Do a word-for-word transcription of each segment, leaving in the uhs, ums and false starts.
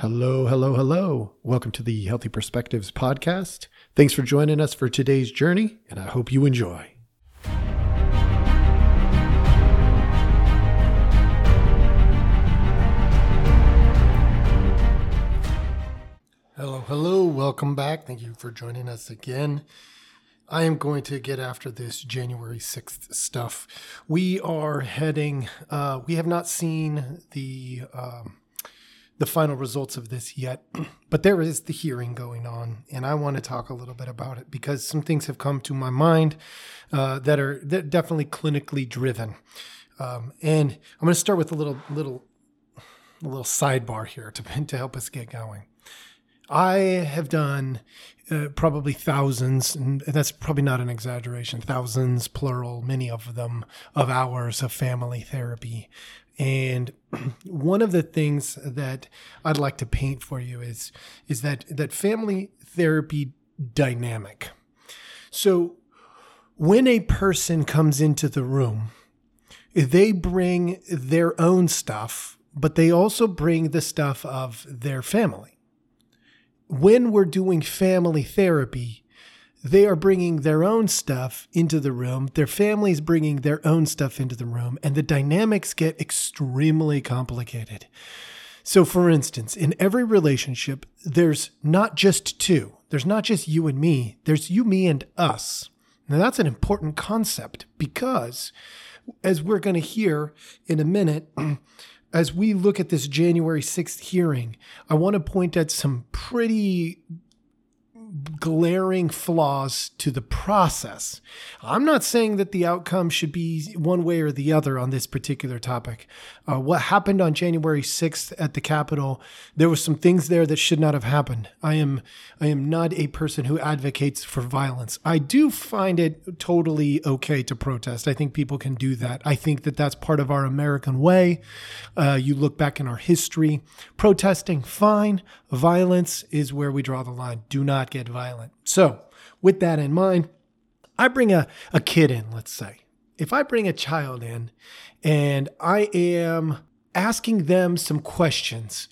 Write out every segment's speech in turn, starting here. Hello, hello, hello. Welcome to the Healthy Perspectives podcast. Thanks for joining us for today's journey, and I hope you enjoy. Hello, hello. Welcome back. Thank you for joining us again. I am going to get after this January sixth stuff. We are heading, uh, we have not seen the... Um, the final results of this yet, but there is the hearing going on, and I want to talk a little bit about it because some things have come to my mind uh, that are that definitely clinically driven. Um, and I'm going to start with a little little a little sidebar here to to help us get going. I have done uh, probably thousands, and that's probably not an exaggeration, thousands, plural, many of them, of hours of family therapy. And one of the things that I'd like to paint for you is, is that, that family therapy dynamic. So when a person comes into the room, they bring their own stuff, but they also bring the stuff of their family. When we're doing family therapy, they are bringing their own stuff into the room. Their family's bringing their own stuff into the room, and the dynamics get extremely complicated. So, for instance, in every relationship, there's not just two. There's not just you and me. There's you, me, and us. Now, that's an important concept because, as we're going to hear in a minute, as we look at this January sixth hearing, I want to point at some pretty glaring flaws to the process. I'm not saying that the outcome should be one way or the other on this particular topic. Uh, what happened on January sixth at the Capitol, there were some things there that should not have happened. I am, I am not a person who advocates for violence. I do find it totally okay to protest. I think people can do that. I think that that's part of our American way. Uh, you look back in our history, protesting, fine. Violence is where we draw the line. Do not get Get violent. So with that in mind, I bring a, a kid in, let's say. If I bring a child in and I am asking them some questions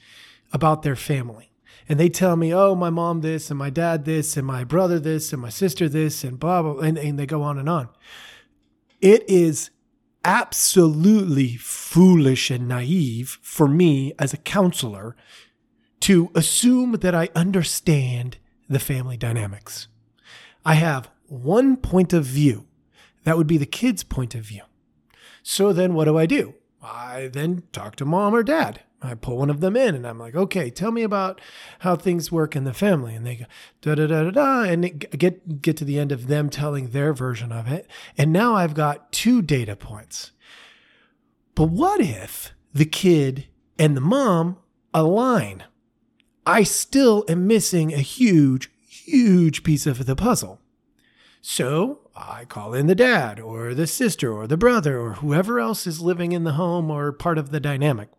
about their family, and they tell me, oh, my mom this, and my dad this, and my brother this, and my sister this, and blah, blah, and, and they go on and on. It is absolutely foolish and naive for me as a counselor to assume that I understand the family dynamics. I have one point of view. That would be the kid's point of view. So then what do I do? I then talk to mom or dad. I pull one of them in and I'm like, okay, tell me about how things work in the family. And they go, da, da, da, da, da, and it get, get to the end of them telling their version of it. And now I've got two data points. But what if the kid and the mom align? I still am missing a huge, huge piece of the puzzle. So I call in the dad or the sister or the brother or whoever else is living in the home or part of the dynamic.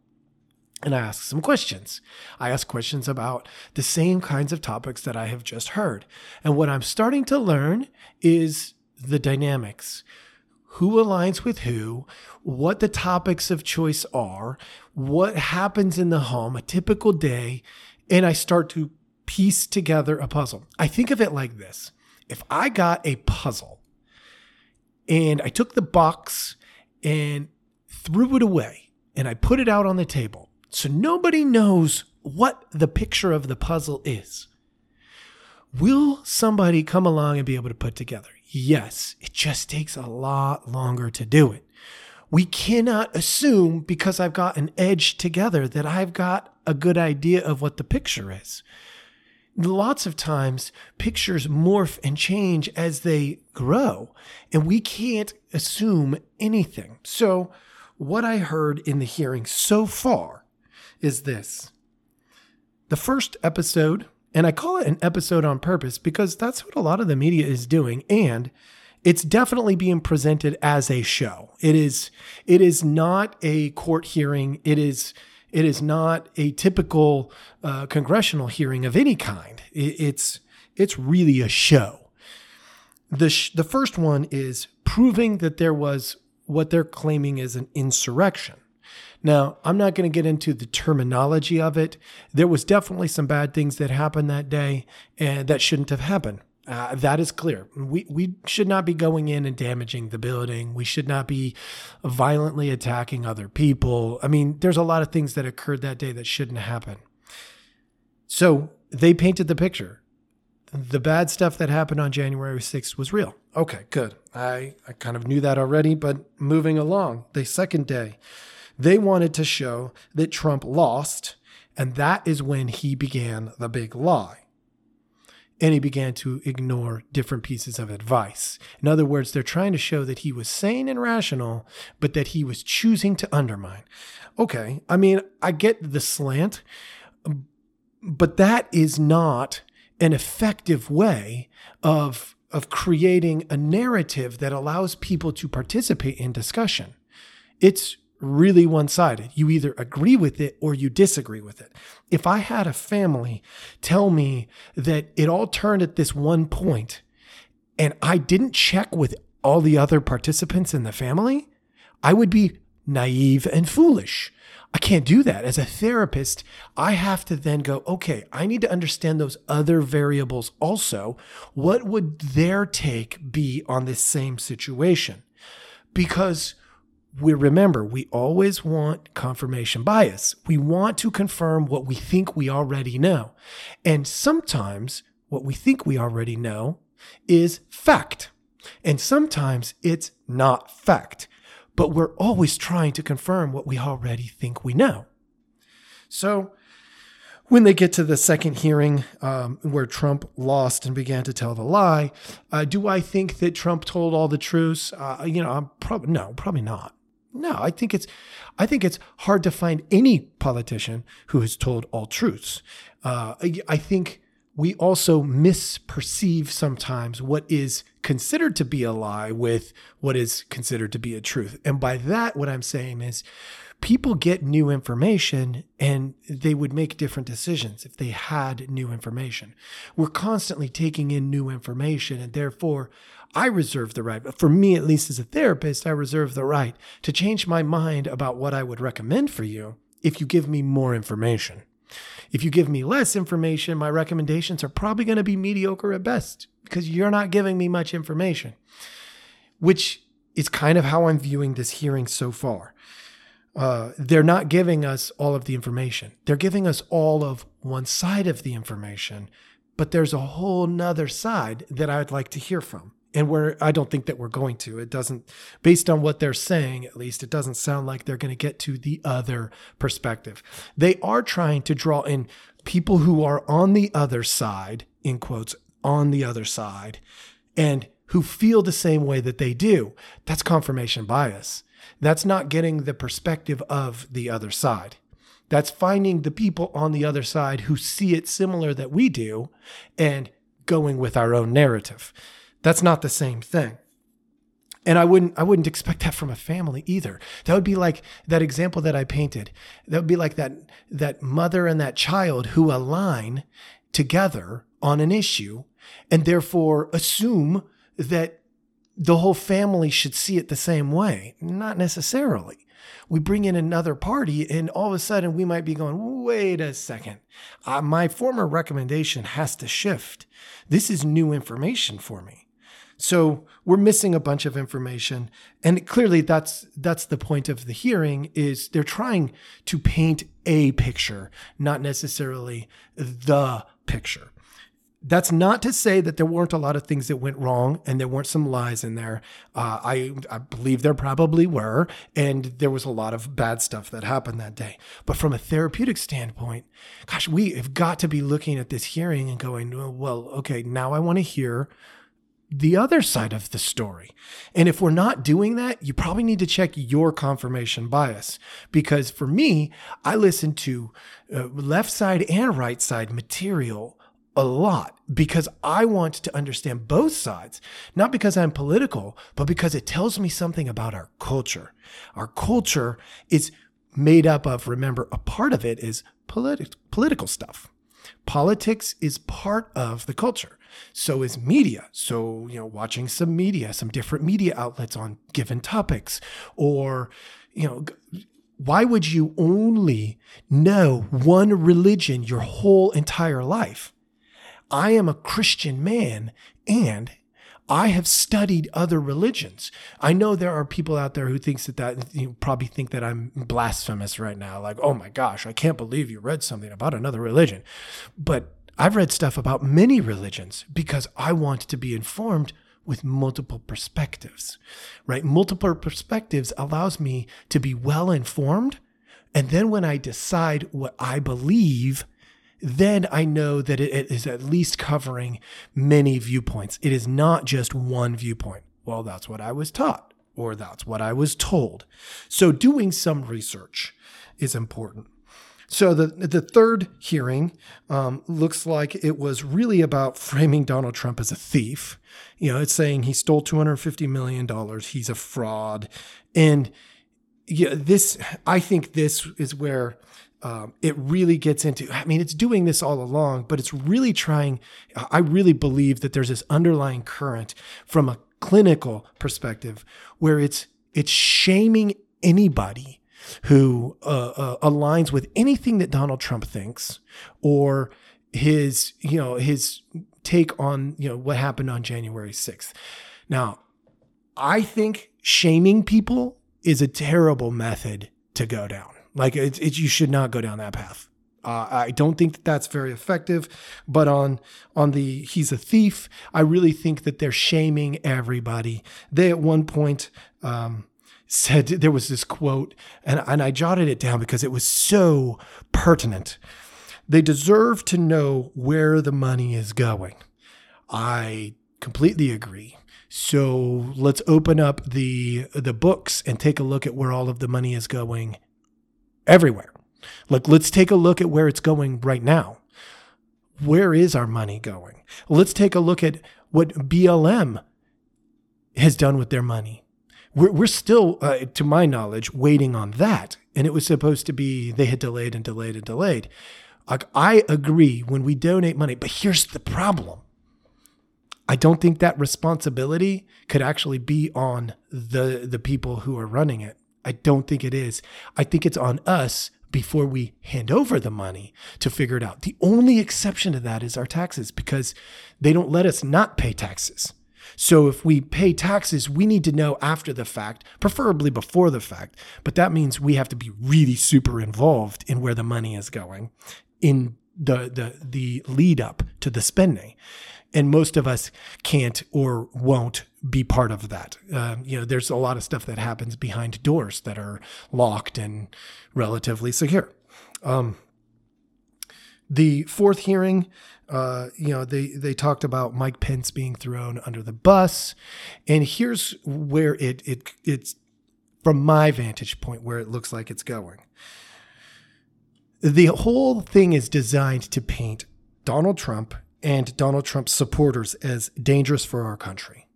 And I ask some questions. I ask questions about the same kinds of topics that I have just heard. And what I'm starting to learn is the dynamics. Who aligns with who, what the topics of choice are, what happens in the home, a typical day, and I start to piece together a puzzle. I think of it like this. If I got a puzzle and I took the box and threw it away and I put it out on the table, so nobody knows what the picture of the puzzle is, will somebody come along and be able to put together? Yes, it just takes a lot longer to do it. We cannot assume because I've got an edge together that I've got a good idea of what the picture is. Lots of times, pictures morph and change as they grow, and we can't assume anything. So what I heard in the hearing so far is this. The first episode, and I call it an episode on purpose because that's what a lot of the media is doing, and it's definitely being presented as a show. It is, it is not a court hearing. It is... It is not a typical uh, congressional hearing of any kind. It, it's it's really a show. The sh- the first one is proving that there was what they're claiming is an insurrection. Now, I'm not going to get into the terminology of it. There was definitely some bad things that happened that day and that shouldn't have happened. Uh, that is clear. We we should not be going in and damaging the building. We should not be violently attacking other people. I mean, there's a lot of things that occurred that day that shouldn't happen. So they painted the picture. The bad stuff that happened on January sixth was real. Okay, good. I, I kind of knew that already, but moving along, the second day, they wanted to show that Trump lost, and that is when he began the big lie. And he began to ignore different pieces of advice. In other words, they're trying to show that he was sane and rational, but that he was choosing to undermine. Okay, I mean, I get the slant, but that is not an effective way of, of creating a narrative that allows people to participate in discussion. It's really one-sided. You either agree with it or you disagree with it. If I had a family tell me that it all turned at this one point and I didn't check with all the other participants in the family, I would be naive and foolish. I can't do that. As a therapist, I have to then go, okay, I need to understand those other variables also. What would their take be on this same situation? Because we remember, we always want confirmation bias. We want to confirm what we think we already know. And sometimes what we think we already know is fact. And sometimes it's not fact. But we're always trying to confirm what we already think we know. So when they get to the second hearing um, where Trump lost and began to tell the lie, uh, do I think that Trump told all the truths? Uh, you know, I'm probably no, probably not. No, I think it's, I think it's hard to find any politician who has told all truths. Uh, I, I think we also misperceive sometimes what is considered to be a lie with what is considered to be a truth. And by that, what I'm saying is people get new information and they would make different decisions if they had new information. We're constantly taking in new information, and therefore I reserve the right, for me at least as a therapist, I reserve the right to change my mind about what I would recommend for you if you give me more information. If you give me less information, my recommendations are probably going to be mediocre at best because you're not giving me much information, which is kind of how I'm viewing this hearing so far. Uh, they're not giving us all of the information. They're giving us all of one side of the information, but there's a whole nother side that I'd like to hear from. And we're, I don't think that we're going to. It doesn't, based on what they're saying, at least, it doesn't sound like they're going to get to the other perspective. They are trying to draw in people who are on the other side, in quotes, on the other side, and who feel the same way that they do. That's confirmation bias. That's not getting the perspective of the other side. That's finding the people on the other side who see it similar that we do and going with our own narrative. That's not the same thing. And I wouldn't I wouldn't expect that from a family either. That would be like that example that I painted. That would be like that that mother and that child who align together on an issue and therefore assume that the whole family should see it the same way. Not necessarily. We bring in another party and all of a sudden we might be going, wait a second. Uh, my former recommendation has to shift. This is new information for me. So we're missing a bunch of information. And clearly that's that's the point of the hearing, is they're trying to paint a picture, not necessarily the picture. That's not to say that there weren't a lot of things that went wrong and there weren't some lies in there. Uh, I, I believe there probably were, and there was a lot of bad stuff that happened that day. But from a therapeutic standpoint, gosh, we have got to be looking at this hearing and going, well, okay, now I want to hear the other side of the story. And if we're not doing that, you probably need to check your confirmation bias. Because for me, I listen to uh, left side and right side material a lot because I want to understand both sides, not because I'm political, but because it tells me something about our culture. Our culture is made up of, remember, a part of it is politi- political stuff. Politics is part of the culture. So is media. So, you know, watching some media, some different media outlets on given topics, or, you know, why would you only know one religion your whole entire life? I am a Christian man, and I have studied other religions. I know there are people out there who thinks that that you probably think that I'm blasphemous right now. Like, oh my gosh, I can't believe you read something about another religion. But I've read stuff about many religions because I want to be informed with multiple perspectives, right? Multiple perspectives allows me to be well informed. And then when I decide what I believe, then I know that it is at least covering many viewpoints. It is not just one viewpoint. Well, that's what I was taught, or that's what I was told. So doing some research is important. So the, the third hearing um, looks like it was really about framing Donald Trump as a thief. You know, it's saying he stole two hundred fifty million dollars. He's a fraud. And yeah, this, I think this is where Um, it really gets into, I mean, it's doing this all along, but it's really trying. I really believe that there's this underlying current from a clinical perspective where it's, it's shaming anybody who uh, uh, aligns with anything that Donald Trump thinks or his, you know, his take on, you know, what happened on January sixth. Now, I think shaming people is a terrible method to go down. Like it's, it, you should not go down that path. Uh, I don't think that that's very effective, but on, on the, he's a thief. I really think that they're shaming everybody. They at one point, um, said there was this quote and, and I jotted it down because it was so pertinent. They deserve to know where the money is going. I completely agree. So let's open up the, the books and take a look at where all of the money is going everywhere. Like, let's take a look at where it's going right now. Where is our money going? Let's take a look at what B L M has done with their money. We're, we're still, uh, to my knowledge, waiting on that. And it was supposed to be, they had delayed and delayed and delayed. Like, I agree when we donate money, but here's the problem. I don't think that responsibility could actually be on the, the people who are running it. I don't think it is. I think it's on us before we hand over the money to figure it out. The only exception to that is our taxes, because they don't let us not pay taxes. So if we pay taxes, we need to know after the fact, preferably before the fact, but that means we have to be really super involved in where the money is going in the the the lead up to the spending. And most of us can't or won't be part of that. Um, you know, there's a lot of stuff that happens behind doors that are locked and relatively secure. Um, the fourth hearing, uh, you know, they, they talked about Mike Pence being thrown under the bus. And here's where it, it it's, from my vantage point, where it looks like it's going. The whole thing is designed to paint Donald Trump and Donald Trump's supporters as dangerous for our country.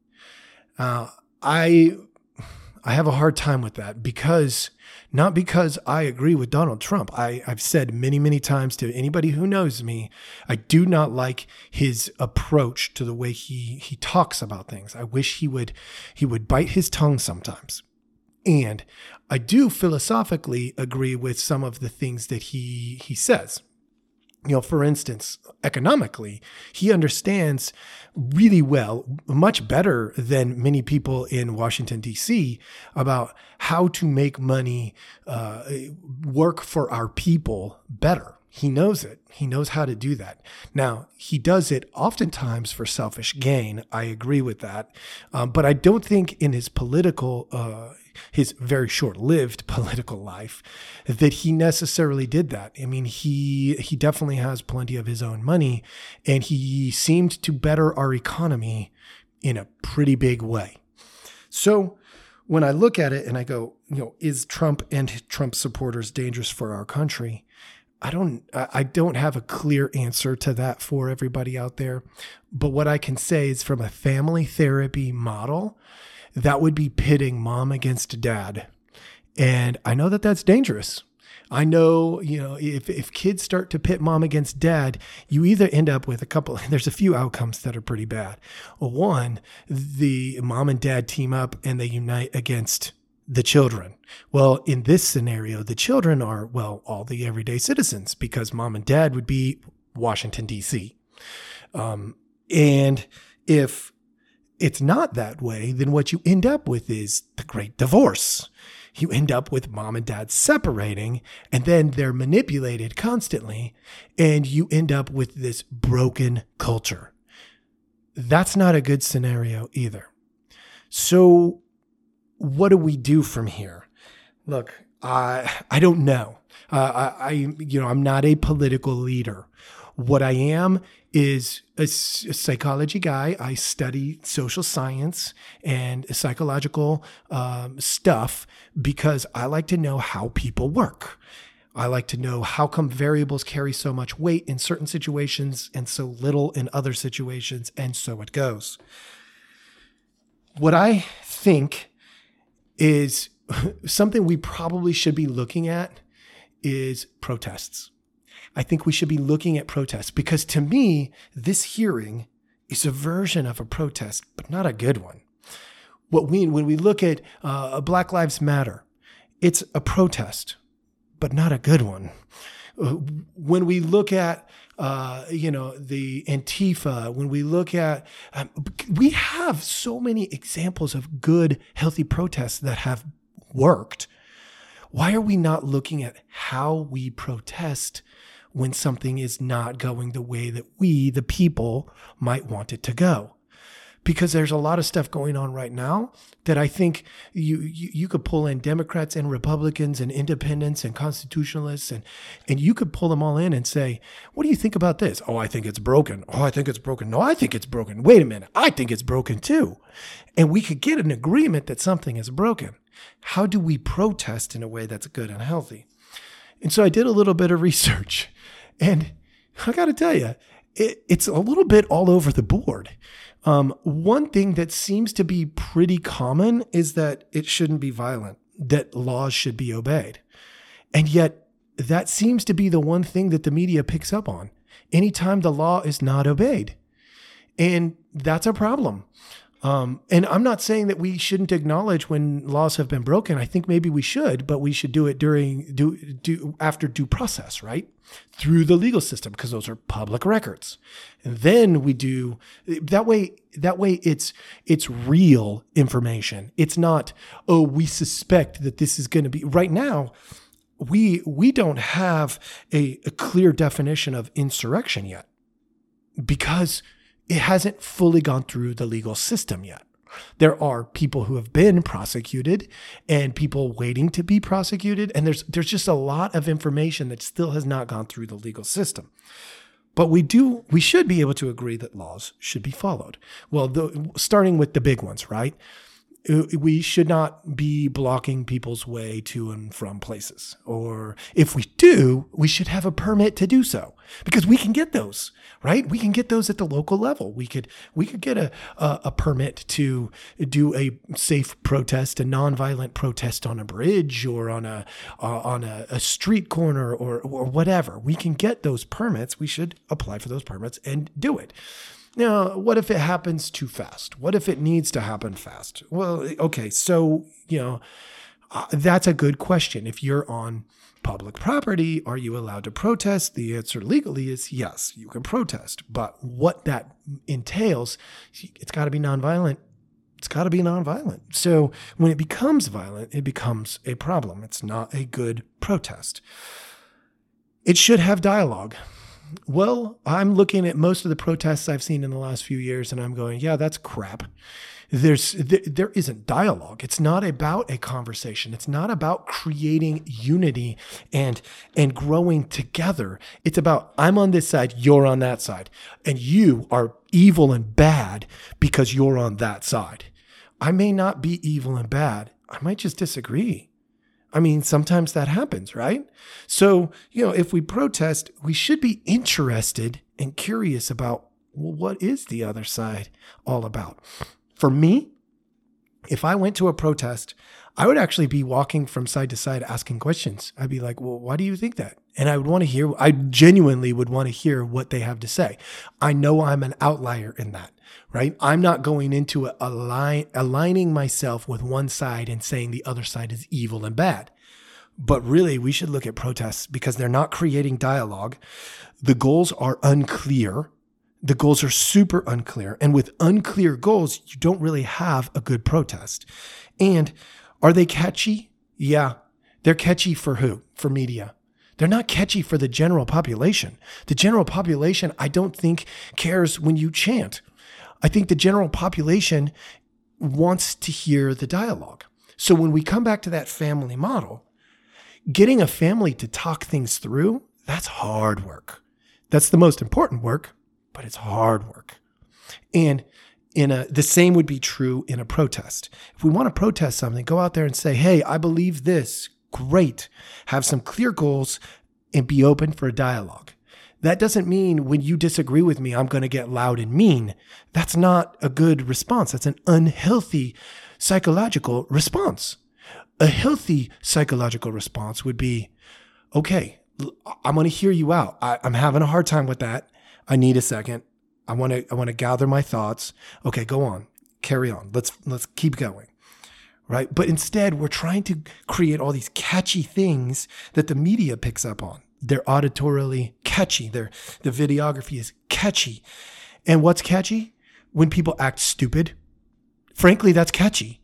Uh, I I have a hard time with that, because not because I agree with Donald Trump. I, I've said many, many times to anybody who knows me, I do not like his approach to the way he he talks about things. I wish he would he would bite his tongue sometimes. And I do philosophically agree with some of the things that he he says. You know, for instance, economically, he understands really well, much better than many people in Washington, D C, about how to make money uh, work for our people better. He knows it. He knows how to do that. Now, he does it oftentimes for selfish gain. I agree with that. Um, but I don't think in his political, uh, his very short-lived political life, that he necessarily did that. I mean, he he definitely has plenty of his own money, and he seemed to better our economy in a pretty big way. So when I look at it and I go, you know, is Trump and Trump supporters dangerous for our country? I don't I don't have a clear answer to that for everybody out there. But what I can say is, from a family therapy model, that would be pitting mom against dad. And I know that that's dangerous. I know, you know, if, if kids start to pit mom against dad, you either end up with a couple, there's a few outcomes that are pretty bad. One, the mom and dad team up and they unite against the children. Well, in this scenario, the children are, well, all the everyday citizens, because mom and dad would be Washington, D C. Um, and if it's not that way, then what you end up with is the great divorce. You end up with mom and dad separating, and then they're manipulated constantly, and you end up with this broken culture. That's not a good scenario either. So what do we do from here? Look, I, I don't know. Uh, I, I, you know, I'm not a political leader. What I am is a, a psychology guy. I study social science and psychological um, stuff because I like to know how people work. I like to know how come variables carry so much weight in certain situations and so little in other situations, and so it goes. What I think is something we probably should be looking at is protests. I think we should be looking at protests because, to me, this hearing is a version of a protest, but not a good one. What we, when we look at uh, Black Lives Matter, it's a protest, but not a good one. When we look at, uh, you know, the Antifa, when we look at, um, we have so many examples of good, healthy protests that have worked. Why are we not looking at how we protest when something is not going the way that we, the people, might want it to go? Because there's a lot of stuff going on right now that I think you you, you could pull in Democrats and Republicans and independents and constitutionalists, and, and you could pull them all in and say, what do you think about this? Oh, I think it's broken. Oh, I think it's broken. No, I think it's broken. Wait a minute. I think it's broken too. And we could get an agreement that something is broken. How do we protest in a way that's good and healthy? And so I did a little bit of research, and I got to tell you, it, it's a little bit all over the board. Um, one thing that seems to be pretty common is that it shouldn't be violent, that laws should be obeyed. And yet that seems to be the one thing that the media picks up on anytime the law is not obeyed. And that's a problem. Um, and I'm not saying that we shouldn't acknowledge when laws have been broken. I think maybe we should, but we should do it during do do after due process, right? Through the legal system, because those are public records. And then we do that way. That way, it's it's real information. It's not, oh, we suspect that this is going to be right now. We we don't have a, a clear definition of insurrection yet, because it hasn't fully gone through the legal system yet. There are people who have been prosecuted and people waiting to be prosecuted. And there's there's just a lot of information that still has not gone through the legal system. But we do we should be able to agree that laws should be followed. Well, the, starting with the big ones, right? We should not be blocking people's way to and from places. Or if we do, we should have a permit to do so, because we can get those, right? We can get those at the local level. We could we could get a, a, a permit to do a safe protest, a nonviolent protest on a bridge or on a uh, on a, a street corner or, or whatever. We can get those permits. We should apply for those permits and do it. Now, what if it happens too fast? What if it needs to happen fast? Well, okay, so, you know, uh, that's a good question. If you're on public property, are you allowed to protest? The answer legally is yes, you can protest. But what that entails, it's got to be nonviolent. It's got to be nonviolent. So when it becomes violent, it becomes a problem. It's not a good protest. It should have dialogue. Well, I'm looking at most of the protests I've seen in the last few years, and I'm going, yeah, that's crap. There's there, there isn't dialogue. It's not about a conversation. It's not about creating unity and and growing together. It's about, I'm on this side, you're on that side, and you are evil and bad because you're on that side. I may not be evil and bad. I might just disagree. I mean, sometimes that happens, right? So, you know, if we protest, we should be interested and curious about, well, what is the other side all about? For me, if I went to a protest, I would actually be walking from side to side asking questions. I'd be like, well, why do you think that? And I would want to hear, I genuinely would want to hear what they have to say. I know I'm an outlier in that, right? I'm not going into a align, aligning myself with one side and saying the other side is evil and bad. But really, we should look at protests because they're not creating dialogue. The goals are unclear. The goals are super unclear. And with unclear goals, you don't really have a good protest. And are they catchy? Yeah. They're catchy for who? For media. They're not catchy for the general population. The general population, I don't think, cares when you chant. I think the general population wants to hear the dialogue. So when we come back to that family model, getting a family to talk things through, that's hard work. That's the most important work, but it's hard work. And in a, the same would be true in a protest. If we want to protest something, go out there and say, hey, I believe this. Great. Have some clear goals and be open for a dialogue. That doesn't mean when you disagree with me, I'm going to get loud and mean. That's not a good response. That's an unhealthy psychological response. A healthy psychological response would be, okay, I'm going to hear you out. I, I'm having a hard time with that. I need a second. I want to, I want to gather my thoughts. Okay, go on, carry on. Let's, let's keep going. Right? But instead, we're trying to create all these catchy things that the media picks up on. They're auditorily catchy. They're, the videography is catchy. And what's catchy? When people act stupid. Frankly, that's catchy.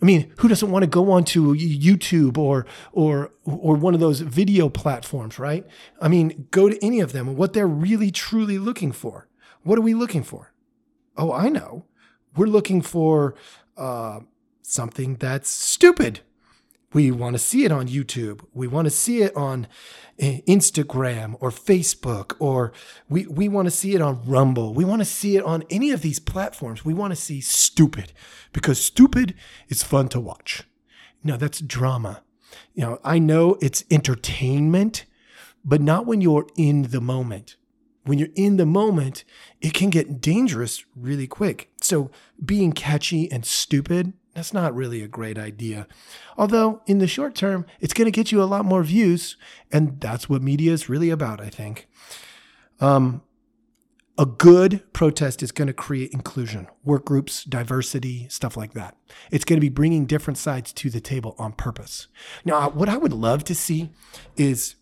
I mean, who doesn't want to go onto YouTube or or or one of those video platforms, right? I mean, go to any of them and what they're really, truly looking for. What are we looking for? Oh, I know. We're looking for uh, something that's stupid. We want to see it on YouTube. We want to see it on Instagram or Facebook, or we, we want to see it on Rumble. We want to see it on any of these platforms. We want to see stupid because stupid is fun to watch. Now that's drama. You know, I know it's entertainment, but not when you're in the moment. When you're in the moment, it can get dangerous really quick. So being catchy and stupid, that's not really a great idea. Although in the short term, it's going to get you a lot more views. And that's what media is really about, I think. Um, a good protest is going to create inclusion, work groups, diversity, stuff like that. It's going to be bringing different sides to the table on purpose. Now, what I would love to see is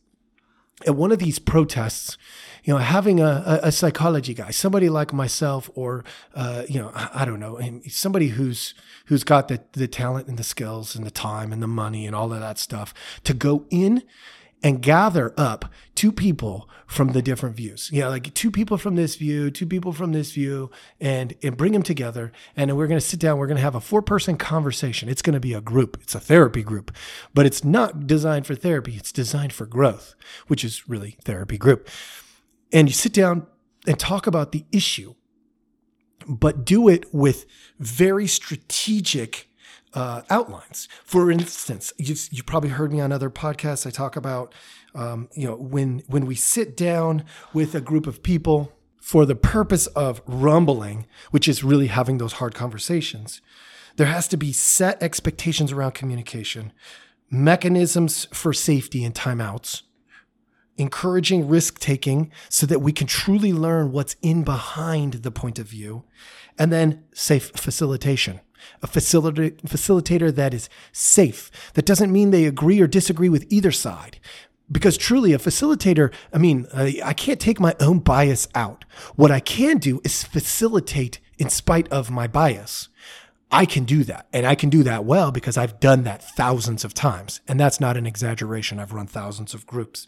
at one of these protests, you know, having a, a psychology guy, somebody like myself, or, uh, you know, I don't know, somebody who's who's got the, the talent and the skills and the time and the money and all of that stuff to go in and gather up two people from the different views. You know, like two people from this view, two people from this view, and, and bring them together. And we're going to sit down. We're going to have a four-person conversation. It's going to be a group. It's a therapy group. But it's not designed for therapy. It's designed for growth, which is really therapy group. And you sit down and talk about the issue, but do it with very strategic uh, outlines. For instance, you've, you've probably heard me on other podcasts. I talk about, um, you know, when when we sit down with a group of people for the purpose of rumbling, which is really having those hard conversations, there has to be set expectations around communication, mechanisms for safety and timeouts, encouraging risk-taking so that we can truly learn what's in behind the point of view, and then safe facilitation. A facilita- facilitator that is safe. That doesn't mean they agree or disagree with either side, because truly a facilitator, I mean, I, I can't take my own bias out. What I can do is facilitate in spite of my bias. I can do that, and I can do that well because I've done that thousands of times, and that's not an exaggeration. I've run thousands of groups.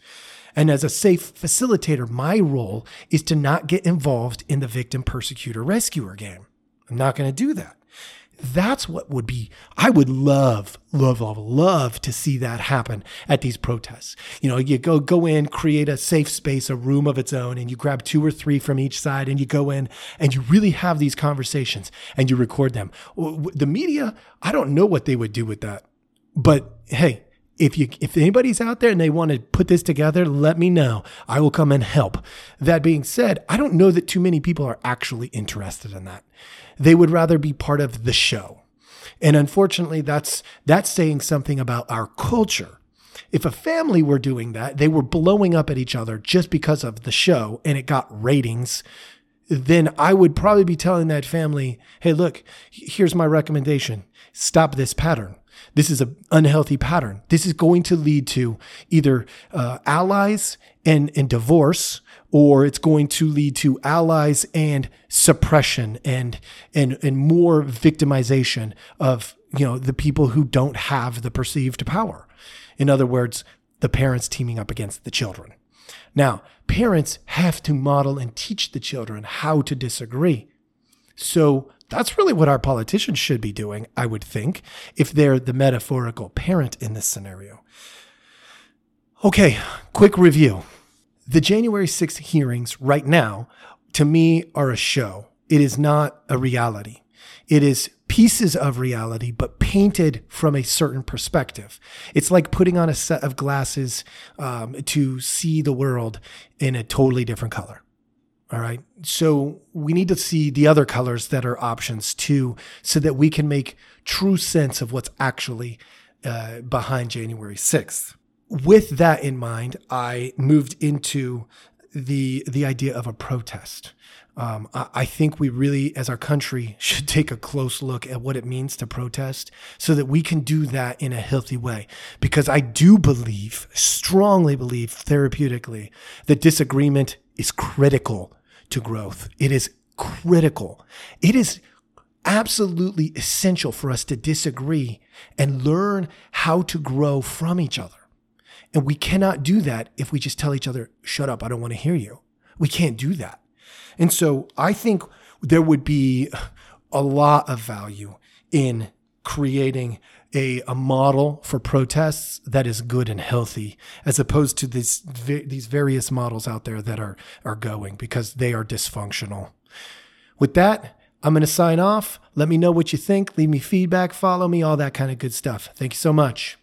And as a safe facilitator, my role is to not get involved in the victim, persecutor, rescuer game. I'm not going to do that. That's what would be, I would love, love, love, love to see that happen at these protests. You know, you go, go in, create a safe space, a room of its own, and you grab two or three from each side and you go in and you really have these conversations and you record them. The media, I don't know what they would do with that, but hey, If you, if anybody's out there and they want to put this together, let me know. I will come and help. That being said, I don't know that too many people are actually interested in that. They would rather be part of the show. And unfortunately, that's, that's saying something about our culture. If a family were doing that, they were blowing up at each other just because of the show and it got ratings, then I would probably be telling that family, hey, look, here's my recommendation. Stop this pattern. This is an unhealthy pattern. This is going to lead to either uh, allies and, and divorce, or it's going to lead to allies and suppression and and and more victimization of, you know, the people who don't have the perceived power. In other words, the parents teaming up against the children. Now, parents have to model and teach the children how to disagree. So that's really what our politicians should be doing, I would think, if they're the metaphorical parent in this scenario. Okay, quick review. The January sixth hearings right now, to me, are a show. It is not a reality. It is pieces of reality, but painted from a certain perspective. It's like putting on a set of glasses um, to see the world in a totally different color. All right. So we need to see the other colors that are options too, so that we can make true sense of what's actually uh, behind January sixth. With that in mind, I moved into the the idea of a protest. Um, I, I think we really, as our country, should take a close look at what it means to protest so that we can do that in a healthy way. Because I do believe, strongly believe therapeutically, that disagreement is critical to growth. It is critical. It is absolutely essential for us to disagree and learn how to grow from each other. And we cannot do that if we just tell each other, shut up, I don't want to hear you. We can't do that. And so I think there would be a lot of value in creating a, a model for protests that is good and healthy, as opposed to this, these various models out there that are, are going, because they are dysfunctional. With that, I'm going to sign off. Let me know what you think. Leave me feedback. Follow me. All that kind of good stuff. Thank you so much.